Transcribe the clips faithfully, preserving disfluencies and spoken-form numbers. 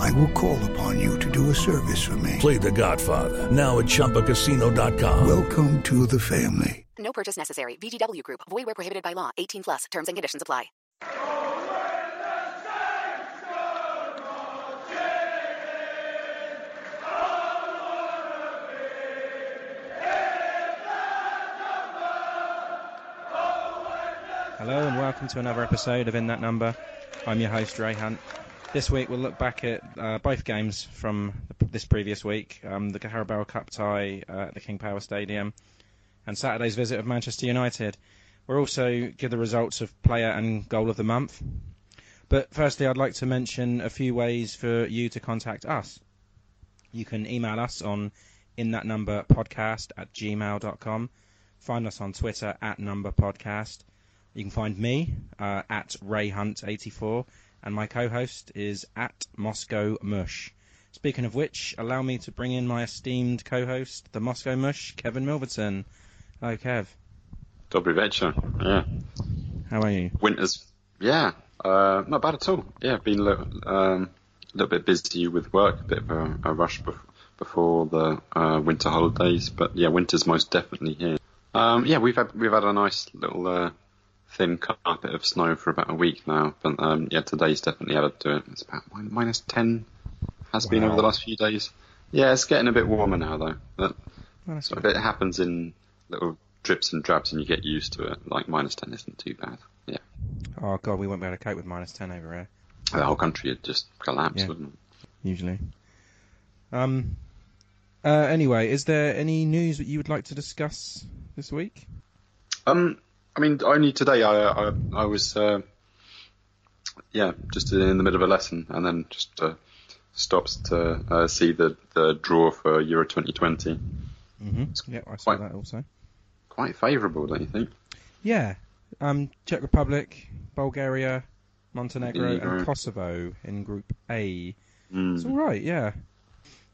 I will call upon you to do a service for me. Play The Godfather, now at chumba casino dot com. Welcome to the family. No purchase necessary. V G W Group. Void where prohibited by law. eighteen plus. Terms and conditions apply. Hello and welcome to another episode of In That Number. I'm your host, Ray Hunt. This week we'll look back at uh, both games from the, this previous week, um, the Carabao Cup tie uh, at the King Power Stadium and Saturday's visit of Manchester United. We'll also give the results of player and goal of the month. But firstly, I'd like to mention a few ways for you to contact us. You can email us on inthatnumberpodcast at gmail dot com. Find us on Twitter at numberpodcast. You can find me uh, at Ray Hunt eighty-four, and my co-host is at Moscow Mush. Speaking of which, allow me to bring in my esteemed co-host, the Moscow Mush, Kevin Milverton. Hello, Kev. Dobry Vector, yeah. How are you? Winters, yeah, uh, not bad at all. Yeah, been a little, um, little bit busy with work, a bit of a, a rush bef- before the uh, winter holidays, but yeah, winter's most definitely here. Um, yeah, we've had we've had a nice little... Uh, thin carpet of snow for about a week now, but um, yeah, today's definitely added to it. It's about minus ten, has wow. been over the last few days. Yeah, it's getting a bit warmer now though. But well, so it happens in little drips and drabs, and you get used to it. Like minus ten isn't too bad. Yeah. Oh god, we won't be able to cope with minus ten over here. The whole country would just collapse, yeah, wouldn't it? Usually. Um. Uh, anyway, is there any news that you would like to discuss this week? Um. I mean, only today I I, I was, uh, yeah, just in the middle of a lesson, and then just uh, stopped to uh, see the, the draw for Euro twenty twenty. Mm-hmm. Yeah, I saw quite, that also. Quite favourable, don't you think? Yeah. Um, Czech Republic, Bulgaria, Montenegro, yeah, and Kosovo in Group A. Mm. It's all right, yeah.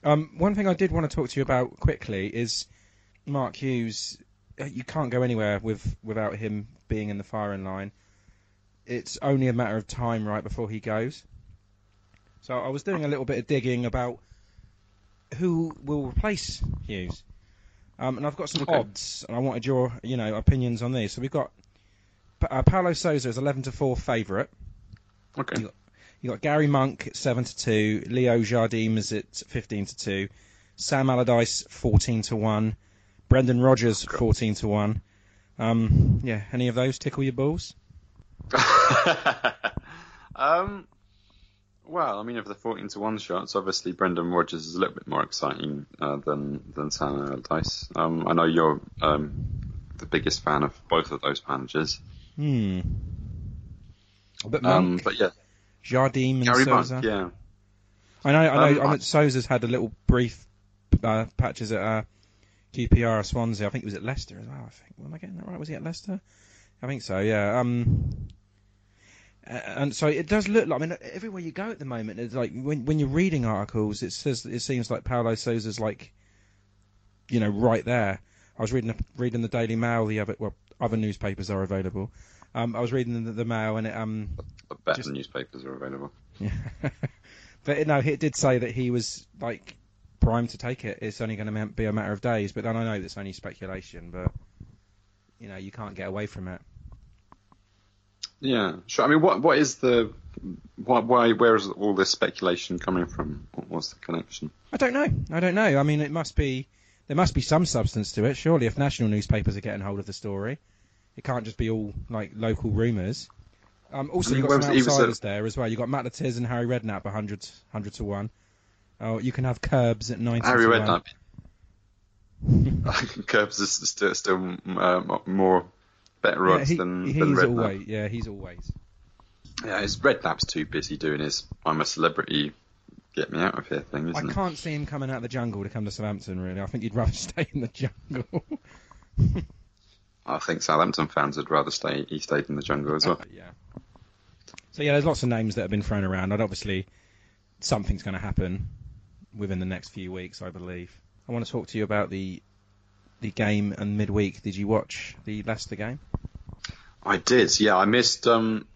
Um, one thing I did want to talk to you about quickly is Mark Hughes. You can't go anywhere with without him being in the firing line. It's only a matter of time right before he goes. So I was doing a little bit of digging about who will replace Hughes. Um, and I've got some okay. odds, and I wanted your you know opinions on these. So we've got uh, Paulo Sousa is eleven to four favourite. Okay. You've got, you got Gary Monk at seven to two. Leo Jardim is at fifteen to two. Sam Allardyce, fourteen to one. Brendan Rogers, fourteen to one. Um, yeah, any of those tickle your balls? um, well, I mean, of the fourteen to one shots, obviously Brendan Rogers is a little bit more exciting uh, than than Sam Allardyce. Um, I know you're um, the biggest fan of both of those managers. Hmm. But um, Monk, but yeah, Jardim and Gary Sousa. Monk, yeah. I know. I know. Um, I mean, Sousa's had a little brief uh, patches at. Uh, Q P R Swansea, I think he was at Leicester as well. I think. Well, am I getting that right? Was he at Leicester? I think so. Yeah. Um. And so it does look like. I mean, everywhere you go at the moment, it's like when when you're reading articles, it says it seems like Paulo Sousa's like, you know, right there. I was reading reading the Daily Mail the other well other newspapers are available. Um, I was reading the, the Mail and it um. But better just, newspapers are available. Yeah. But no, it did say that he was like primed to take it. It's only going to be a matter of days. But then I know that's only speculation. But you know, you can't get away from it. Yeah, sure. I mean, what what is the why? why where is all this speculation coming from? What was the connection? I don't know. I don't know. I mean, it must be there must be some substance to it. Surely, if national newspapers are getting hold of the story, it can't just be all like local rumours. Um, also, I mean, you've got some outsiders a... there as well. You've got Matt Letiz and Harry Redknapp, one hundred to one. Oh, you can have Curbs at ninety to one. Harry Redknapp. Curbs is still, still uh, more better odds yeah, he, than, he's than Redknapp. Always, yeah, he's always. Yeah, his Redknapp's too busy doing his I'm a celebrity, get me out of here thing, isn't I can't it? see him coming out of the jungle to come to Southampton, really. I think he'd rather stay in the jungle. I think Southampton fans would rather stay. He stayed in the jungle as well. Uh, yeah. So yeah, there's lots of names that have been thrown around, and obviously something's going to happen within the next few weeks, I believe. I want to talk to you about the the game and midweek. Did you watch the Leicester game? I did. Yeah, I missed um,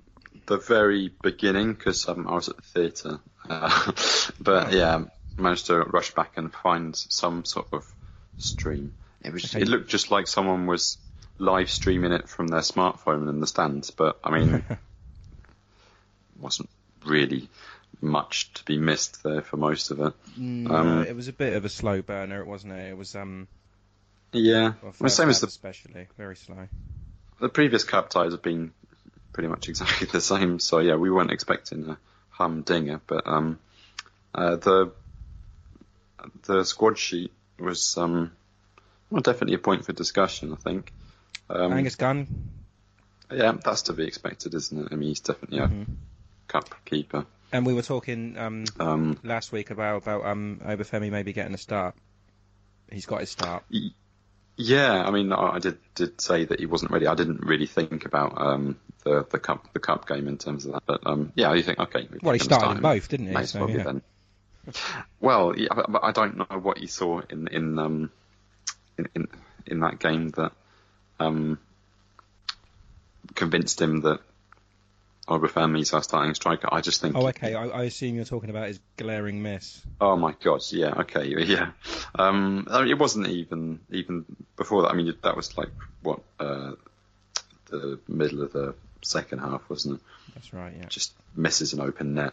the very beginning because um, I was at the theatre, uh, but yeah, managed to rush back and find some sort of stream. It was. Okay. It looked just like someone was live streaming it from their smartphone in the stands, but I mean, wasn't really much to be missed there for most of it. No, um, it was a bit of a slow burner, wasn't it? It was um, yeah, well, well, same as the especially very slow. The previous cup ties have been pretty much exactly the same, so yeah, we weren't expecting a humdinger, but um, uh, the the squad sheet was um, well, definitely a point for discussion, I think. Um, Angus Gunn. Yeah, that's to be expected, isn't it? I mean, he's definitely mm-hmm. a cup keeper. And we were talking um, um, last week about, about um, Obafemi maybe getting a start. He's got his start. Yeah, I mean, I did did say that he wasn't ready. I didn't really think about um, the the cup the cup game in terms of that. But um, yeah, you think okay. Well, he started start both, didn't he? Nice so, yeah. Then. Well, yeah, but I don't know what you saw in in um, in, in in that game that. Um, convinced him that Obafemi's our starting striker. I just think. Oh, okay. I, I assume you're talking about his glaring miss. Oh my God! Yeah. Okay. Yeah. Um, I mean, it wasn't even even before that. I mean, that was like what uh, the middle of the second half, wasn't it? That's right. Yeah. Just misses an open net.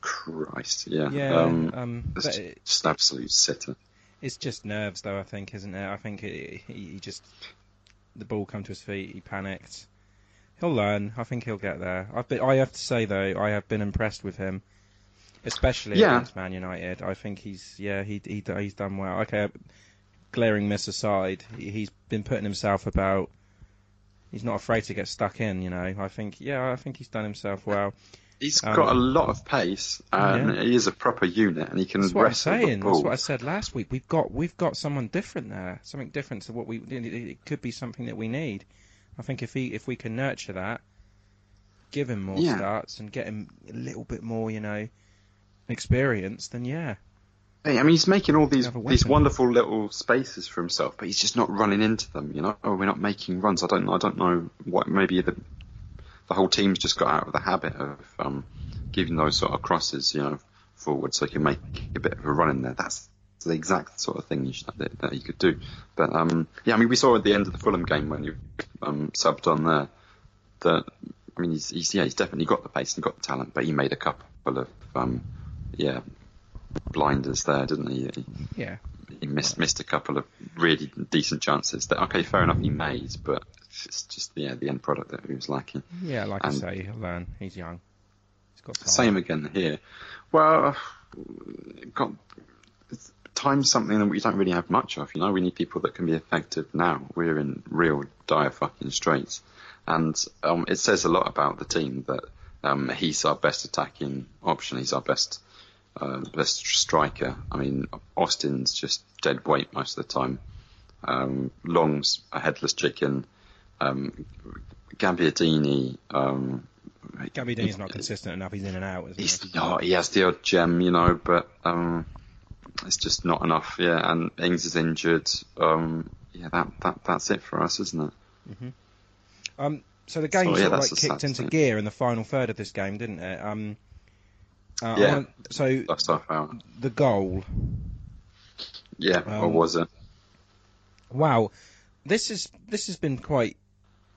Christ. Yeah. Yeah. Um, um, it's just, it, just an absolute sitter. It's just nerves, though. I think, isn't it? I think he he just. The ball come to his feet. He panicked. He'll learn. I think he'll get there. I've been, I have to say though, I have been impressed with him, especially yeah. against Man United. I think he's yeah he, he he's done well. Okay, glaring miss aside, he's been putting himself about. He's not afraid to get stuck in. You know, I think yeah, I think he's done himself well. He's um, got a lot of pace, and yeah. he is a proper unit, and he can. That's what I'm saying. That's what I said last week. We've got we've got someone different there, something different to what we. It could be something that we need. I think if he if we can nurture that, give him more yeah. starts and get him a little bit more, you know, experience. Then yeah. I mean, he's making all these these wonderful little spaces for himself, but he's just not running into them. You know, oh, we're not making runs. I don't I don't know what maybe the. The whole team's just got out of the habit of um, giving those sort of crosses, you know, forward so you can make a bit of a run in there. That's the exact sort of thing you should, that, that you could do. But, um, yeah, I mean, we saw at the end of the Fulham game when you um, subbed on there that, I mean, he's, he's, yeah, he's definitely got the pace and got the talent, but he made a couple of, um, yeah, blinders there, didn't he? he yeah. He missed, missed a couple of really decent chances that, okay, fair enough, he made, but it's just yeah, the end product that he was lacking. Yeah, like and I say, he'll learn. He's young. He's got time. Same again here. Well, got time's something that we don't really have much of. You know, we need people that can be effective now. We're in real dire fucking straits, and um, it says a lot about the team that um, he's our best attacking option. He's our best uh, best striker. I mean, Austin's just dead weight most of the time. Um, Long's a headless chicken. Um, Gabbiadini. Um, Gabbiadini's not consistent enough. He's in and out. Isn't he's he? not. He has the odd gem, you know, but um, it's just not enough. Yeah, and Ings is injured. Um, yeah, that, that that's it for us, isn't it? Mm-hmm. Um, so the game oh, sort yeah, of like kicked into thing. gear in the final third of this game, didn't it? Um, uh, yeah. Wanna, so that's the goal. Yeah, um, or was it? Wow, this is this has been quite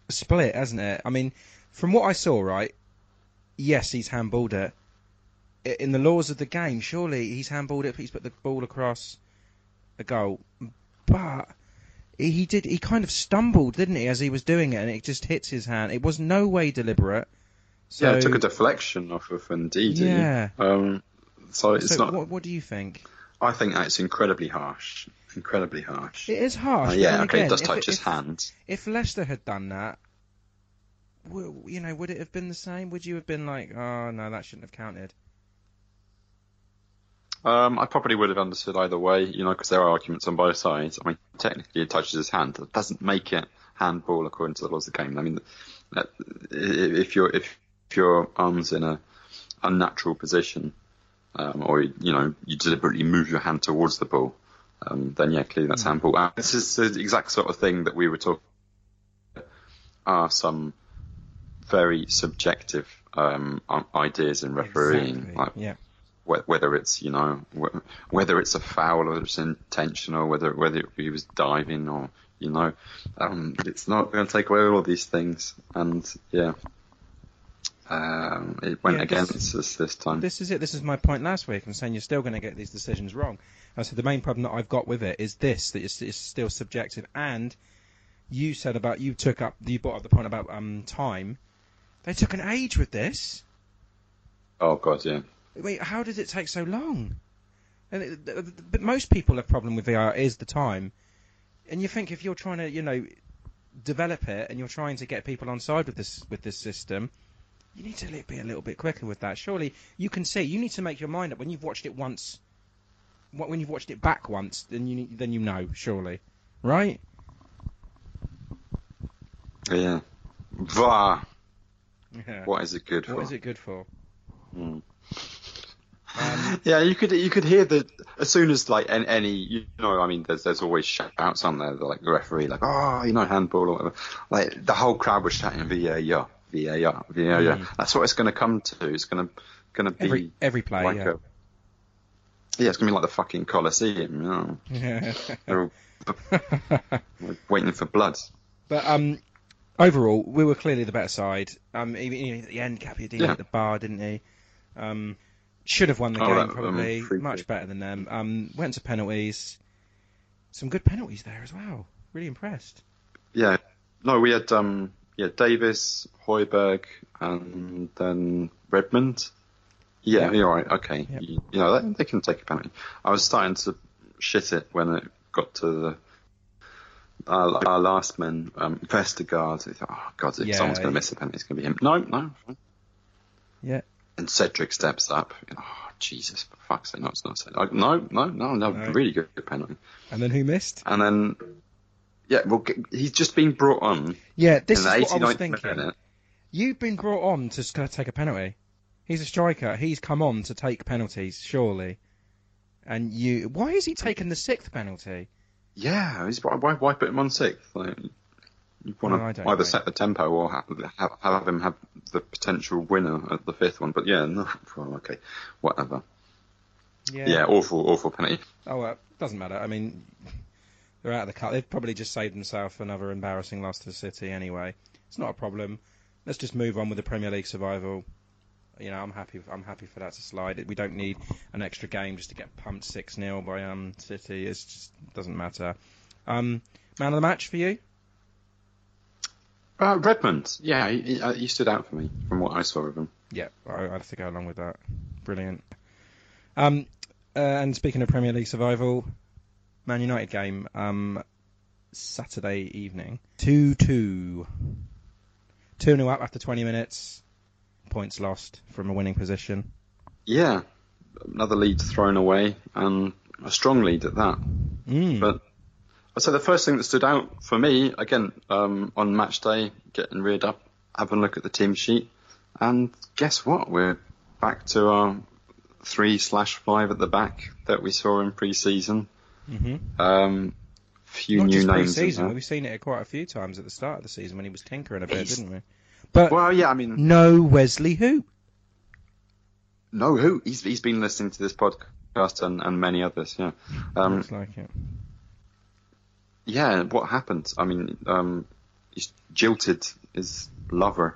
split, hasn't it? I mean, from what I saw, right? Yes, he's handballed it. In the laws of the game, surely he's handballed it. He's put the ball across the goal, but he did. He kind of stumbled, didn't he, as he was doing it, and it just hits his hand. It was no way deliberate. So, yeah, it took a deflection off of Ndidi. Yeah. Um, so it's so not. What, what do you think? I think that's incredibly harsh. Incredibly harsh. It is harsh. Uh, yeah. Okay. Again, it does touch his hand. If Leicester had done that, you know, would it have been the same? Would you have been like, oh no, that shouldn't have counted? Um, I probably would have understood either way, you know, because there are arguments on both sides. I mean, technically it touches his hand. That doesn't make it handball according to the laws of the game. I mean, if your if your arm's in a unnatural position, um, or you know you deliberately move your hand towards the ball, um, then yeah, clearly that's handball. And this is the exact sort of thing that we were talking about. Are some very subjective um, ideas in refereeing. Exactly. Like, yeah. Whether it's you know whether it's a foul or it's intentional, whether whether he was diving or you know, um, it's not going to take away all these things. And yeah, um, it went yeah, against this, us this time. This is it. This is my point last week. I'm saying you're still going to get these decisions wrong. And so the main problem that I've got with it is this: that it's, it's still subjective. And you said about you took up you brought up the point about um time. They took an age with this. Oh God, yeah. Wait, how did it take so long? And it, but most people have problem with V A R is the time, and you think if you're trying to, you know, develop it and you're trying to get people on side with this with this system, you need to be a little bit quicker with that. Surely you can see you need to make your mind up when you've watched it once. When you've watched it back once, then you need, then you know surely, right? Yeah. V A R. Yeah. What is it good for? What is it good for? Hmm. Um, yeah, you could you could hear the as soon as like any you know I mean there's there's always shouts on there like the referee like oh you know handball or whatever like the whole crowd was shouting V A R V A R V A R mm. That's what it's going to come to. It's going to going to be every, every play like yeah. A, yeah, it's going to be like the fucking Colosseum, you know. Yeah. They're all waiting for blood. But um overall we were clearly the better side. Um even at the end Gabbiadini yeah. at the bar, didn't he? Um. Should have won the oh, game, probably. Um, Much better than them. Um, went to penalties. Some good penalties there as well. Really impressed. Yeah. No, we had um, yeah Davis, Højbjerg, and then Redmond. Yeah, yep. You're right. Okay. Yep. You, you know, they, they can take a penalty. I was starting to shit it when it got to the our, our last man, um, Vestergaard. Oh, God, if yeah, someone's going to miss a penalty, it's going to be him. No, no. Yeah. And Cedric steps up. Oh, Jesus, for fuck's sake. No, it's not Cedric. No, no, no, no, no. Really good, good penalty. And then who missed? And then, yeah, well, he's just been brought on. Yeah, this is what I was thinking. Minute. You've been brought on to take a penalty. He's a striker. He's come on to take penalties, surely. And you... Why is he taking the sixth penalty? Yeah, he's, why, why put him on sixth? Like, you want to no, either know. set the tempo or have, have, have him have the potential winner at the fifth one. But yeah, no, well, okay, whatever. Yeah. yeah, awful, awful penalty. Oh, well, doesn't matter. I mean, they're out of the cut. They've probably just saved themselves another embarrassing loss to City anyway. It's not a problem. Let's just move on with the Premier League survival. You know, I'm happy I'm happy for that to slide. We don't need an extra game just to get pumped six nil by um City. It's just, it just doesn't matter. Um, man of the match for you? Uh, Redmond, yeah, he, he stood out for me from what I saw of him. Yeah, I, I have to go along with that. Brilliant. Um, uh, and speaking of Premier League survival, Man United game um, Saturday evening, two two, two nil up after twenty minutes, points lost from a winning position. Yeah, another lead thrown away and a strong lead at that. Mm. But. So the first thing that stood out for me, again, um, on match day, getting reared up, having a look at the team sheet, and guess what? We're back to our three slash five at the back that we saw in pre-season. Mm-hmm. Um, few new names. Not just pre-season, we've seen it quite a few times at the start of the season when he was tinkering a bit, He's... didn't we? But well, yeah, I mean, no Wesley who? No who? He's he's been listening to this podcast and, and many others. Yeah, um, looks like it. Yeah, what happened? I mean, um, he's jilted his lover,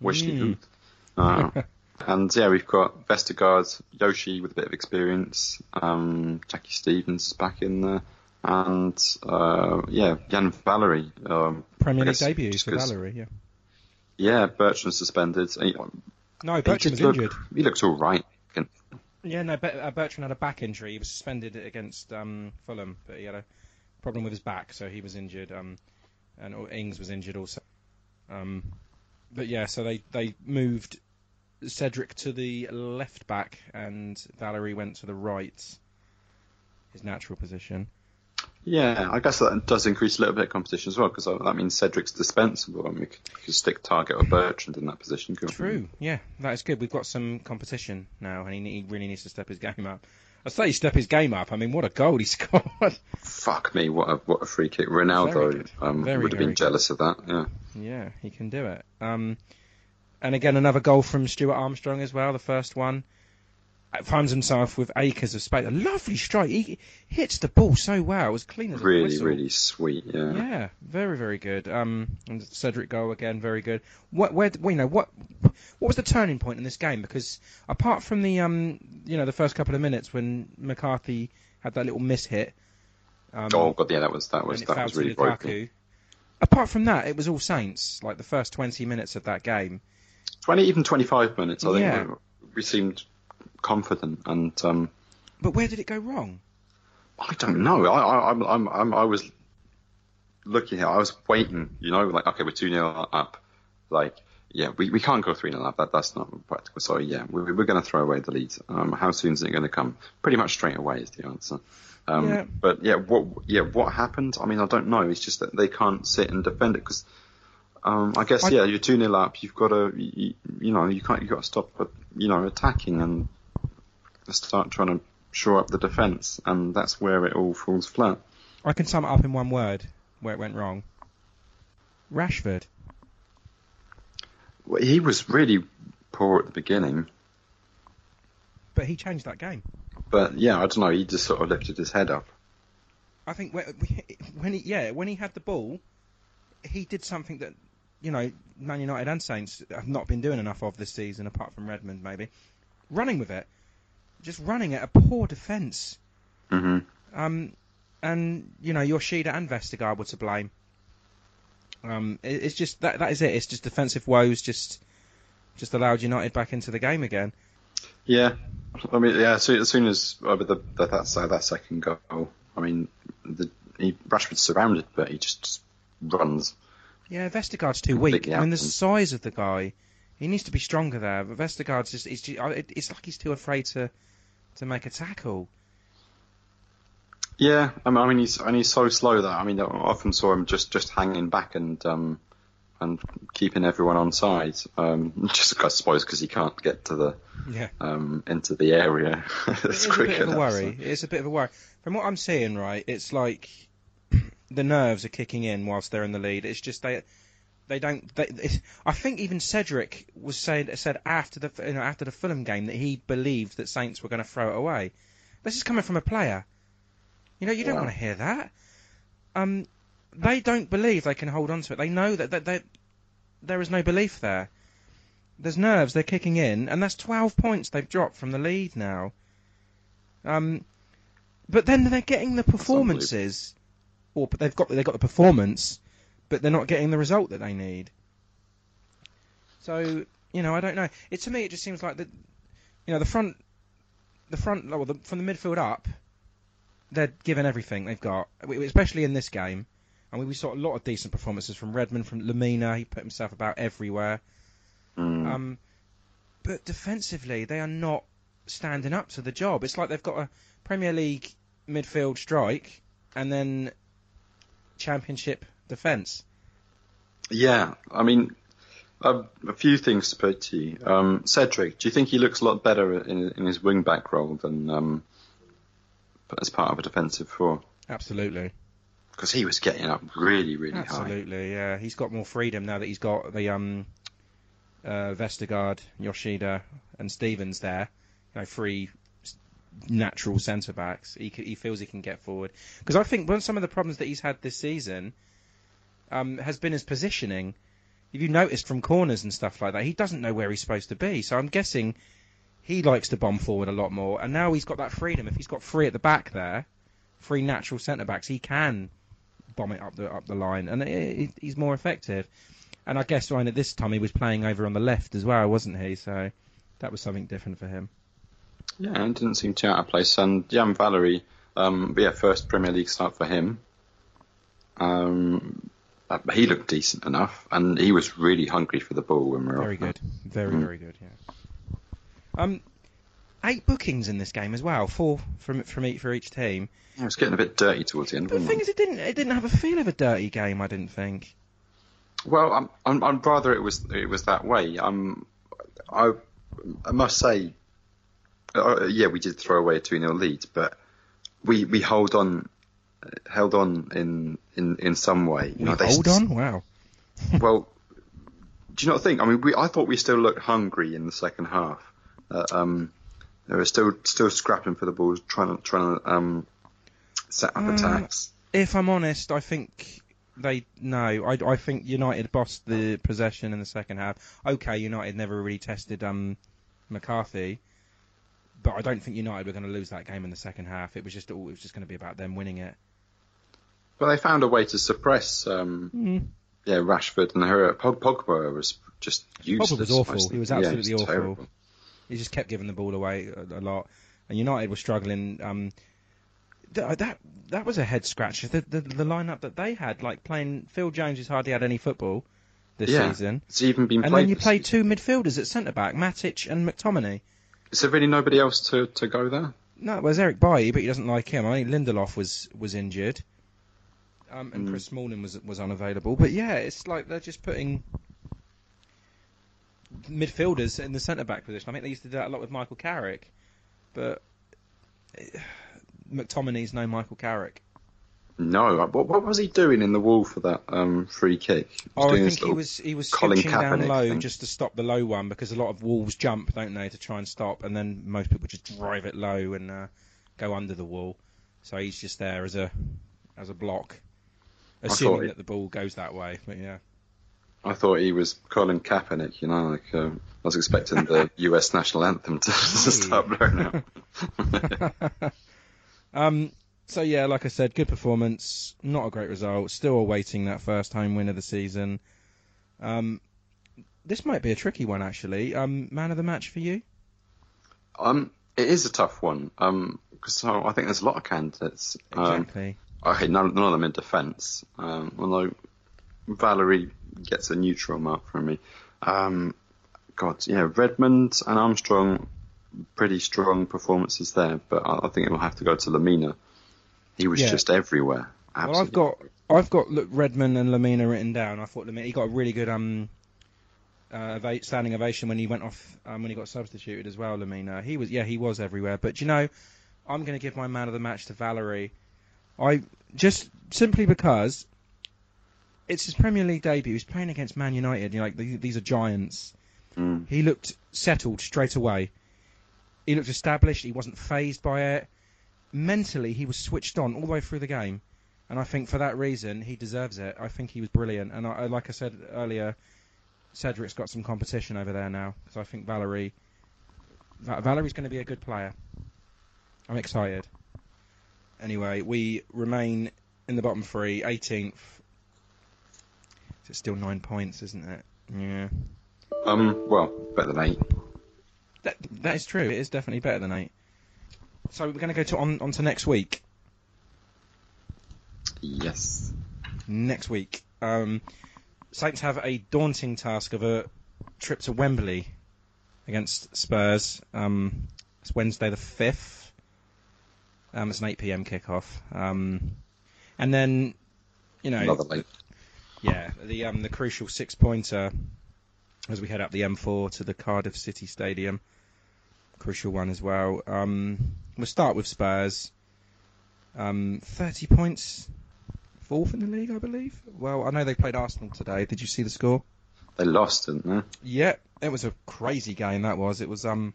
Wesley mm. who? Uh, and yeah, we've got Vestergaard, Yoshi with a bit of experience, um, Jackie Stevens is back in there, and uh, yeah, Yan Valery. Um, Premier League debut for Valery, yeah. Yeah, Bertrand suspended. He, no, Bertrand was look, injured. He looks all right. Yeah, no, Bertrand had a back injury. He was suspended against um, Fulham, but he had a problem with his back, so he was injured. Um, and Ings was injured also. Um, but yeah, so they, they moved Cedric to the left back, and Valery went to the right, his natural position. Yeah, I guess that does increase a little bit of competition as well, because that means Cedric's dispensable and we could, we could stick Target or Bertrand in that position. True, we? yeah, that is good. We've got some competition now, and he, he really needs to step his game up. I say step his game up. I mean, what a goal he scored! Fuck me, what a what a free kick! Ronaldo um, very, would have been good. Jealous of that. Yeah, yeah, he can do it. Um, and again, another goal from Stuart Armstrong as well. The first one. Finds himself with acres of space. A lovely strike. He hits the ball so well. It was clean as a really, whistle. Really, really sweet. Yeah. Yeah. Very, very good. Um, and Cedric goal again. Very good. What? Where? You know what? What was the turning point in this game? Because apart from the um, you know, the first couple of minutes when McCarthy had that little miss hit. Um, oh God, yeah, that was that was that was really broken. Apart from that, it was all Saints. Like the first twenty minutes of that game. Twenty, even twenty-five minutes. I yeah. think we, we seemed. confident and um but where did it go wrong? I don't know. I I'm I'm, I'm I was looking at I was waiting, you know, like okay, we're two nil up, like yeah, we, we can't go three nil up. That that's not practical. So yeah, we, we're going to throw away the lead. Um, how soon is it going to come? Pretty much straight away is the answer. Um, yeah. But yeah, what yeah what happened? I mean, I don't know. It's just that they can't sit and defend it because. Um, I guess I, yeah, you're two nil up. You've got to, you, you know, you can't. You got to stop, you know, attacking and start trying to shore up the defence, and that's where it all falls flat. I can sum it up in one word where it went wrong. Rashford. Well, he was really poor at the beginning, but he changed that game. But yeah, I don't know. He just sort of lifted his head up. I think when, when he yeah when he had the ball, he did something that. You know, Man United and Saints have not been doing enough of this season, apart from Redmond, maybe. Running with it. Just running at a poor defence. Mm-hmm. Um, and, you know, Yoshida and Vestergaard were to blame. Um, it, it's just, that that is it. It's just defensive woes just just allowed United back into the game again. Yeah. I mean, yeah, so, as soon as uh, the, the, that's, uh, that second goal, I mean, the, he, Rashford's surrounded, but he just, just runs. Yeah, Vestergaard's too weak. I mean, the size of the guy, he needs to be stronger there. But Vestergaard's just, it's, just, it's like he's too afraid to, to make a tackle. Yeah, I mean, I mean he's and he's so slow that I mean, I often saw him just, just hanging back and um and keeping everyone on side. Um, just I suppose because he can't get to the yeah. um into the area as quick enough. It's a bit of a worry. So. It's a bit of a worry. From what I'm seeing, right, it's like. The nerves are kicking in whilst they're in the lead. It's just they, they don't. They, I think even Cedric was said said after the you know, after the Fulham game that he believed that Saints were going to throw it away. This is coming from a player. You know you don't yeah. want to hear that. Um, they don't believe they can hold on to it. They know that that they, there is no belief there. There's nerves. They're kicking in, and that's twelve points they've dropped from the lead now. Um, but then they're getting the performances. Or but they've got they got the performance, but they're not getting the result that they need. So you know I don't know. It to me it just seems like the, you know the front, the front well, the, from the midfield up, they're giving everything they've got, especially in this game. And we, we saw a lot of decent performances from Redmond, from Lemina. He put himself about everywhere. Mm. Um, but defensively they are not standing up to the job. It's like they've got a Premier League midfield strike and then. Championship defence. Yeah, I mean, a, a few things to put to you. Um, Cedric, do you think he looks a lot better in, in his wing-back role than um, as part of a defensive four? Absolutely. because he was getting up really, really Absolutely, high. Absolutely, yeah. He's got more freedom now that he's got the um, uh, Vestergaard, Yoshida, and Stevens there. You know, three natural centre backs. He he feels he can get forward, because I think one of some of the problems that he's had this season um, has been his positioning. If you noticed from corners and stuff like that, he doesn't know where he's supposed to be. So I'm guessing he likes to bomb forward a lot more. And now he's got that freedom. If he's got three at the back there, three natural centre backs, he can bomb it up the up the line, and it, it, he's more effective. And I guess Ryan, at this time he was playing over on the left as well, wasn't he? So that was something different for him. Yeah, and didn't seem too out of place. And Yan Valery, um, yeah, first Premier League start for him. Um, he looked decent enough, and he was really hungry for the ball when we were very off good, that. very mm. very good. Yeah. Um, eight bookings in this game as well, four from from each for each team. Yeah, it was getting a bit dirty towards the end. But the thing it? is, it didn't it didn't have a feel of a dirty game. I didn't think. Well, I'm I'm, I'm rather it was it was that way. Um, I I must say. Uh, yeah, we did throw away a two nil lead, but we we hold on, held on in in, in some way. You we know, they hold st- on? Wow. Well, do you not think? I mean, we I thought we still looked hungry in the second half. Uh, um, they were still still scrapping for the ball, trying to trying to um, set up um, attacks. If I'm honest, I think they no. I I think United bossed the possession in the second half. Okay, United never really tested um McCarthy. But I don't think United were going to lose that game in the second half. It was just all, it was just going to be about them winning it. Well, they found a way to suppress um, mm. yeah, Rashford and her. Pogba was just useless. Pogba was awful. He was absolutely yeah, he was awful. Terrible. He just kept giving the ball away a, a lot. And United were struggling. Um, th- that that was a head scratcher. The, the, the lineup that they had, like playing Phil Jones, who's hardly had any football this yeah, season. It's even been. And then you play two midfielders at centre back, Matic and McTominay. Is there really nobody else to, to go there? No, well, there's Eric Bailly, but he doesn't like him. I think Lindelof was, was injured. Um, and mm. Chris Smalling was was unavailable. But yeah, it's like they're just putting midfielders in the centre-back position. I think they used to do that a lot with Michael Carrick. But McTominay's no Michael Carrick. No, what, what was he doing in the wall for that um, free kick? Oh, I think he was he was switching down low thing. Just to stop the low one, because a lot of walls jump, don't they, to try and stop, and then most people just drive it low and uh, go under the wall. So he's just there as a as a block, assuming he, that the ball goes that way. But yeah, I thought he was Colin Kaepernick. You know, like uh, I was expecting the U S national anthem to, to start blowing out. um. So, yeah, like I said, good performance, not a great result, still awaiting that first home win of the season. Um, this might be a tricky one, actually. Um, man of the match for you? Um, it is a tough one, um, because I think there's a lot of candidates. Exactly. Um, okay, none, none of them in defence, um, although Valery gets a neutral mark from me. Um, God, yeah, Redmond and Armstrong, pretty strong performances there, but I, I think it will have to go to Lemina. He was yeah. just everywhere. Absolutely. Well, I've got I've got Redmond and Lemina written down. I thought Lemina, he got a really good um, uh, standing ovation when he went off um, when he got substituted as well. Lemina, he was yeah he was everywhere. But you know, I'm going to give my man of the match to Valery. I just simply because it's his Premier League debut. He's playing against Man United. You're like, these are giants. Mm. He looked settled straight away. He looked established. He wasn't phased by it. Mentally, he was switched on all the way through the game, and I think for that reason he deserves it. I think he was brilliant, and I, like I said earlier, Cedric's got some competition over there now, because I think Valery, Valery's going to be a good player. I'm excited. Anyway, we remain in the bottom three, eighteenth. It's still nine points, isn't it? Yeah. Um. Well, better than eight. That that is true. It is definitely better than eight. So we're going to go to on, on to next week. Yes. Next week. Um, Saints have a daunting task of a trip to Wembley against Spurs. Um, it's Wednesday the fifth. Um, it's an eight p.m. kickoff. Um, and then, you know... Another late. Yeah, the, um, the crucial six-pointer as we head up the M four to the Cardiff City Stadium. Crucial one as well. Um, we'll start with Spurs. Um, thirty points fourth in the league, I believe. Well, I know they played Arsenal today. Did you see the score? They lost, didn't they? Yeah, it was a crazy game, that was. It was um,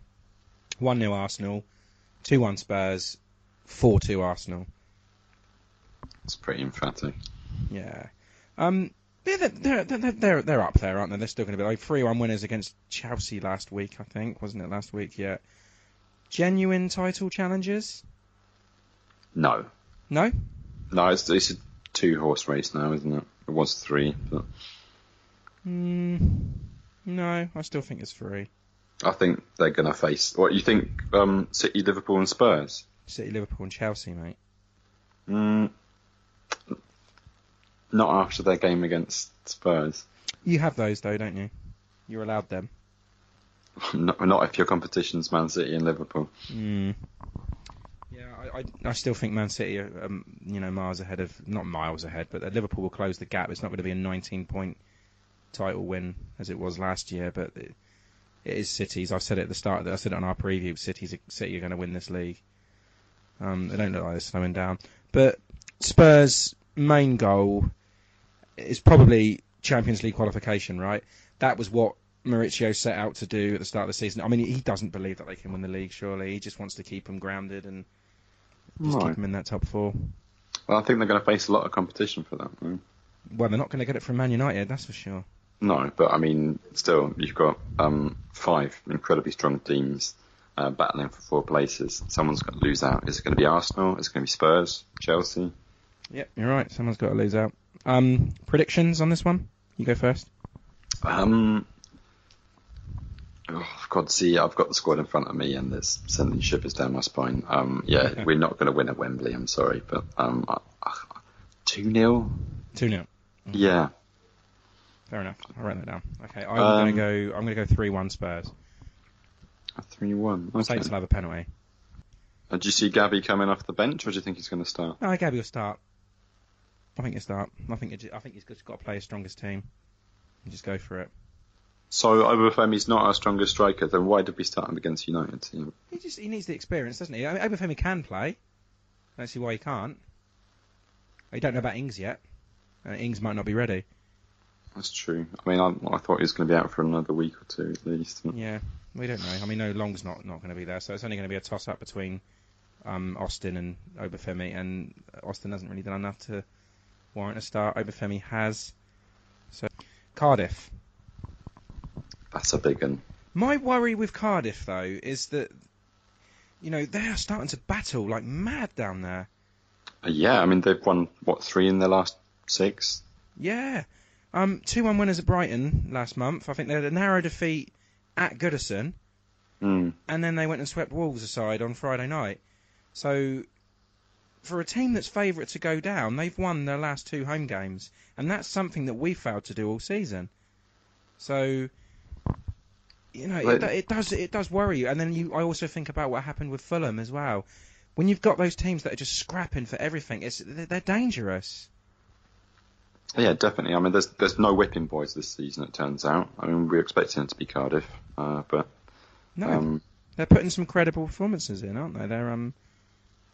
one nil Arsenal, two one Spurs, four two Arsenal. That's pretty emphatic. Yeah. Um, they're, they're, they're, they're, they're up there, aren't they? They're still going to be like three one winners against Chelsea last week, I think. Wasn't it last week? Yeah. Genuine title challenges? No. No? No, it's, it's a two-horse race now, isn't it? It was three, but... Mm, no, I still think it's three. I think they're going to face... What, you think um, City, Liverpool and Spurs? City, Liverpool and Chelsea, mate. Mm, not after their game against Spurs. You have those, though, don't you? You're allowed them. not, not if your competition's Man City and Liverpool. Mm. Yeah, I, I, I still think Man City are um, you know, miles ahead of... Not miles ahead, but Liverpool will close the gap. It's not going to be a nineteen-point... title win as it was last year, but it, it is City's. I said it at the start. I said it on our preview. City's City are going to win this league. Um, they don't look like they're slowing down. But Spurs' main goal is probably Champions League qualification, right? That was what Maurizio set out to do at the start of the season. I mean, he doesn't believe that they can win the league. Surely he just wants to keep them grounded and just right. keep them in that top four. Well, I think they're going to face a lot of competition for that. Hmm? Well, they're not going to get it from Man United, that's for sure. No, but I mean, still, you've got um, five incredibly strong teams uh, battling for four places. Someone's got to lose out. Is it going to be Arsenal? Is it going to be Spurs? Chelsea? Yep, you're right. Someone's got to lose out. Um, predictions on this one? You go first. Um, oh, God, see, I've got the squad in front of me, and there's sending shivers down my spine. Um, yeah, okay. We're not going to win at Wembley. I'm sorry, but um, two nil. two nil. Okay. Yeah. Fair enough. I'll write that down. Okay, I'm um, going to go. I'm going to go three one Spurs. three one. Okay. Saints will have a penalty. Uh, do you see Gabby coming off the bench, or do you think he's going to start? No, Gabby will start. I think he'll start. I think. It, I think he's got to play his strongest team and just go for it. So Obafemi's not our strongest striker. Then why did we start him against United team? He just he needs the experience, doesn't he? I mean, Obafemi can play. I don't see why he can't. We don't know about Ings yet. Uh, Ings might not be ready. That's true. I mean, I, I thought he was going to be out for another week or two at least. Yeah, we don't know. I mean, no, Long's not, not going to be there, so it's only going to be a toss-up between um, Austin and Obafemi, and Austin hasn't really done enough to warrant a start. Obafemi has. So Cardiff. That's a big one. My worry with Cardiff, though, is that, you know, they are starting to battle like mad down there. Yeah, I mean, they've won, what, three in their last six? Yeah. Um, two one winners at Brighton last month. I think they had a narrow defeat at Goodison. Mm. And then they went and swept Wolves aside on Friday night. So, for a team that's favourite to go down, they've won their last two home games. And that's something that we failed to do all season. So, you know, it, it does it does worry you. And then you, I also think about what happened with Fulham as well. When you've got those teams that are just scrapping for everything, it's they're dangerous. Yeah, definitely. I mean, there's there's no whipping boys this season, it turns out. I mean, we were expecting it to be Cardiff, uh, but... No, um, they're putting some credible performances in, aren't they? They're um,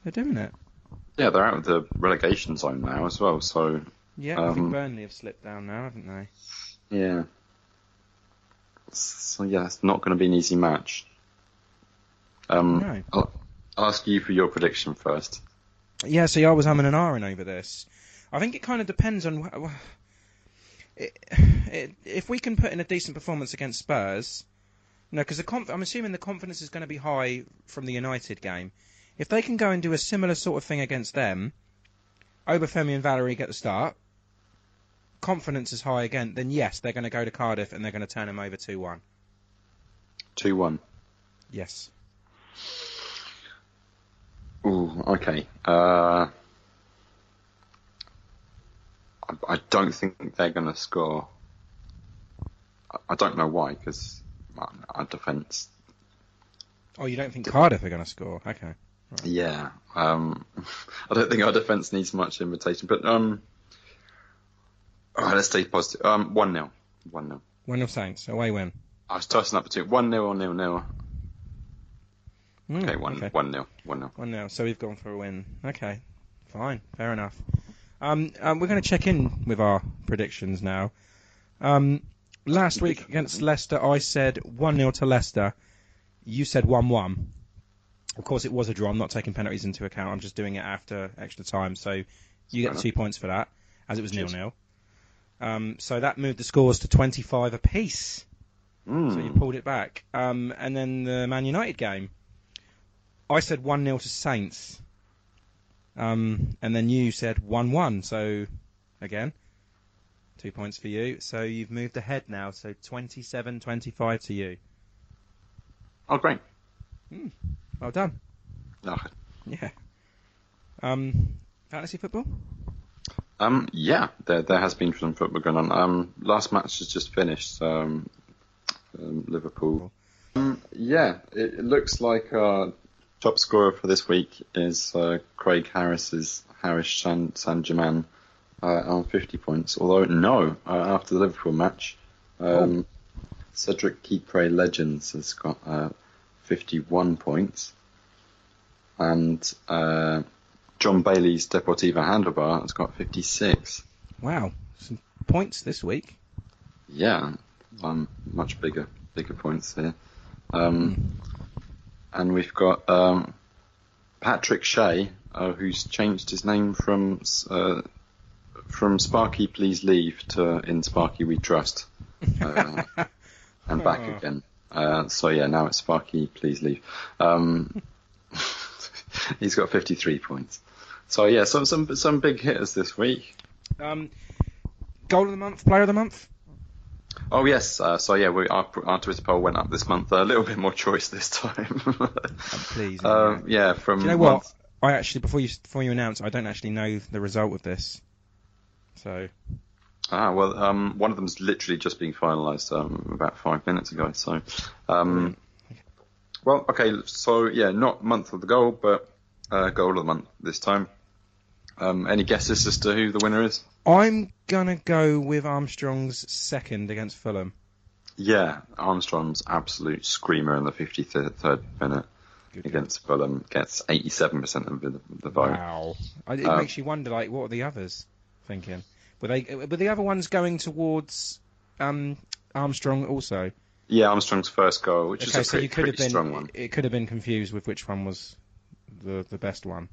they're doing it. Yeah, they're out of the relegation zone now as well, so... Yeah, um, I think Burnley have slipped down now, haven't they? Yeah. So, yeah, it's not going to be an easy match. Um, no. I'll ask you for your prediction first. Yeah, see, I was umming and ahhing over this. I think it kind of depends on... Well, it, it, if we can put in a decent performance against Spurs... No, because conf- I'm assuming the confidence is going to be high from the United game. If they can go and do a similar sort of thing against them, Obafemi and Valery get the start, confidence is high again, then yes, they're going to go to Cardiff and they're going to turn them over two one. two one? Yes. Ooh, okay. Uh... I don't think they're going to score. I don't know why, because our defence... Oh, you don't think Cardiff are going to score? Okay. Right. Yeah. Um, I don't think our defence needs much invitation, but um, all right, let's stay positive. Um, one nil. one nil. one nil Saints. Away win. I was tossing up between one nil or nil nil. Mm, okay, one nil. Okay. one nil. one nil. So we've gone for a win. Okay, fine. Fair enough. Um, um, we're going to check in with our predictions now. Um, last week against Leicester, I said one nil to Leicester. You said one one. Of course, it was a draw. I'm not taking penalties into account. I'm just doing it after extra time. So you get two points for that, as it was nil nil. Um, so that moved the scores to twenty-five apiece. Mm. So you pulled it back. Um, and then the Man United game, I said one nil to Saints. Um, and then you said one one. So, again, two points for you. So you've moved ahead now. So twenty-seven twenty-five to you. Oh, great. Mm. Well done. Oh. Yeah. Um, fantasy football? Um, yeah, there there has been some football going on. Um, last match has just finished, um, um, Liverpool. Um, yeah, it, it looks like our top scorer for this week is uh, Craig Harris's Harris Saint-Germain uh, on fifty points. Although, no, uh, after the Liverpool match, um, oh. Cedric Kipre Legends has got uh, fifty-one points. And... Uh, John Bailey's Deportiva Handlebar has got fifty-six. Wow, some points this week. Yeah, um, much bigger, bigger points here. Um, and we've got um, Patrick Shea, uh, who's changed his name from uh, from Sparky Please Leave to In Sparky We Trust, uh, and back oh. again. Uh, so yeah, now it's Sparky Please Leave. Um, he's got fifty-three points. So, yeah, some some some big hitters this week. Um, goal of the month, player of the month? Oh, yes. Uh, so, yeah, we, our, our Twitter poll went up this month. A little bit more choice this time. Please. Um, yeah, from... Do you know what? Month... I actually, before you before you announce, I don't actually know the result of this. So... Ah, well, um, one of them's literally just being finalised um, about five minutes ago. So, um, okay. Well, okay, so, yeah, not month of the goal, but uh, goal of the month this time. Um, any guesses as to who the winner is? I'm going to go with Armstrong's second against Fulham. Yeah, Armstrong's absolute screamer in the fifty-third minute good against good. Fulham gets eighty-seven percent of the, the vote. Wow. It um, makes you wonder, like, what are the others thinking? Were they were the other ones going towards um, Armstrong also? Yeah, Armstrong's first goal, which okay, is a so pretty, you could pretty have been, strong one. It could have been confused with which one was the, the best one.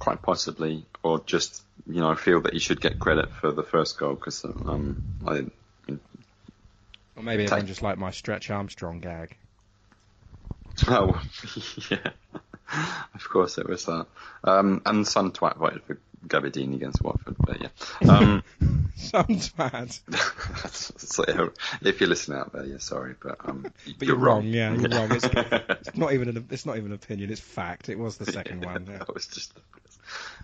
Quite possibly, or just you know feel that he should get credit for the first goal because um I. Or maybe take... everyone just like my Stretch Armstrong gag. Oh yeah, of course it was that. Um, and some twat voted for Gabbiadini against Watford, but yeah. Um, some twat. So, if you're listening out there, yeah, sorry, but um. But you're, you're wrong. wrong, yeah, you're wrong. It's, it's not even an, it's not even an opinion. It's fact. It was the second yeah, one. Yeah. That was just.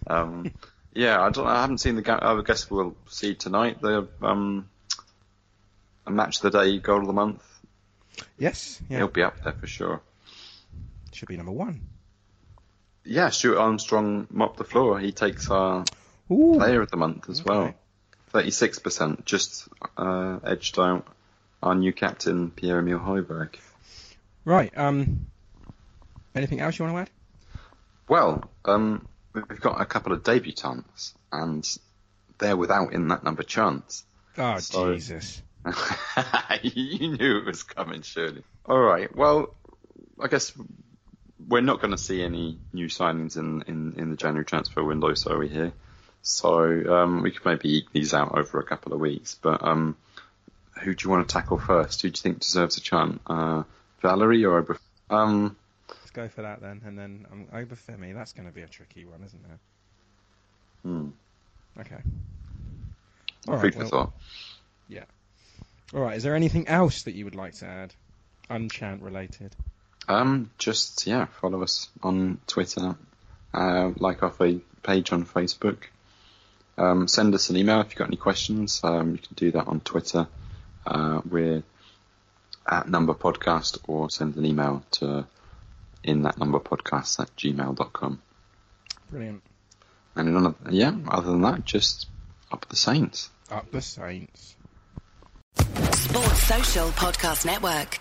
Um, yeah, I don't. I haven't seen the game. I guess we'll see tonight the um, a match of the day goal of the month. Yes, yeah. He'll be up there for sure. Should be number one. Yeah, Stuart Armstrong mopped the floor. He takes our Ooh, player of the month as okay. well. thirty-six percent, just uh, edged out our new captain, Pierre-Emile Højbjerg. Right. Um, anything else you want to add? Well, um, we've got a couple of debutants, and they're without In That Number chance. Oh, so... Jesus. You knew it was coming, surely. All right. Well, I guess... We're not going to see any new signings in, in, in the January transfer window, so we hear. So um, we could maybe eke these out over a couple of weeks. But um, who do you want to tackle first? Who do you think deserves a chance? Uh, Valery or Obafemi? Um, Let's go for that then. And then um, Obafemi, that's going to be a tricky one, isn't it? Hmm. Okay. All right, well, thought. Yeah. All right, is there anything else that you would like to add? Unchant related. Um, just, yeah, follow us on Twitter, uh, like our fa- page on Facebook. Um, send us an email if you've got any questions. Um, you can do that on Twitter. Uh, we're at Number Podcast, or send an email to inthatnumberpodcast at gmail dot com. Brilliant. And another, yeah, other than that, just up the Saints. Up the Saints. Sports Social Podcast Network.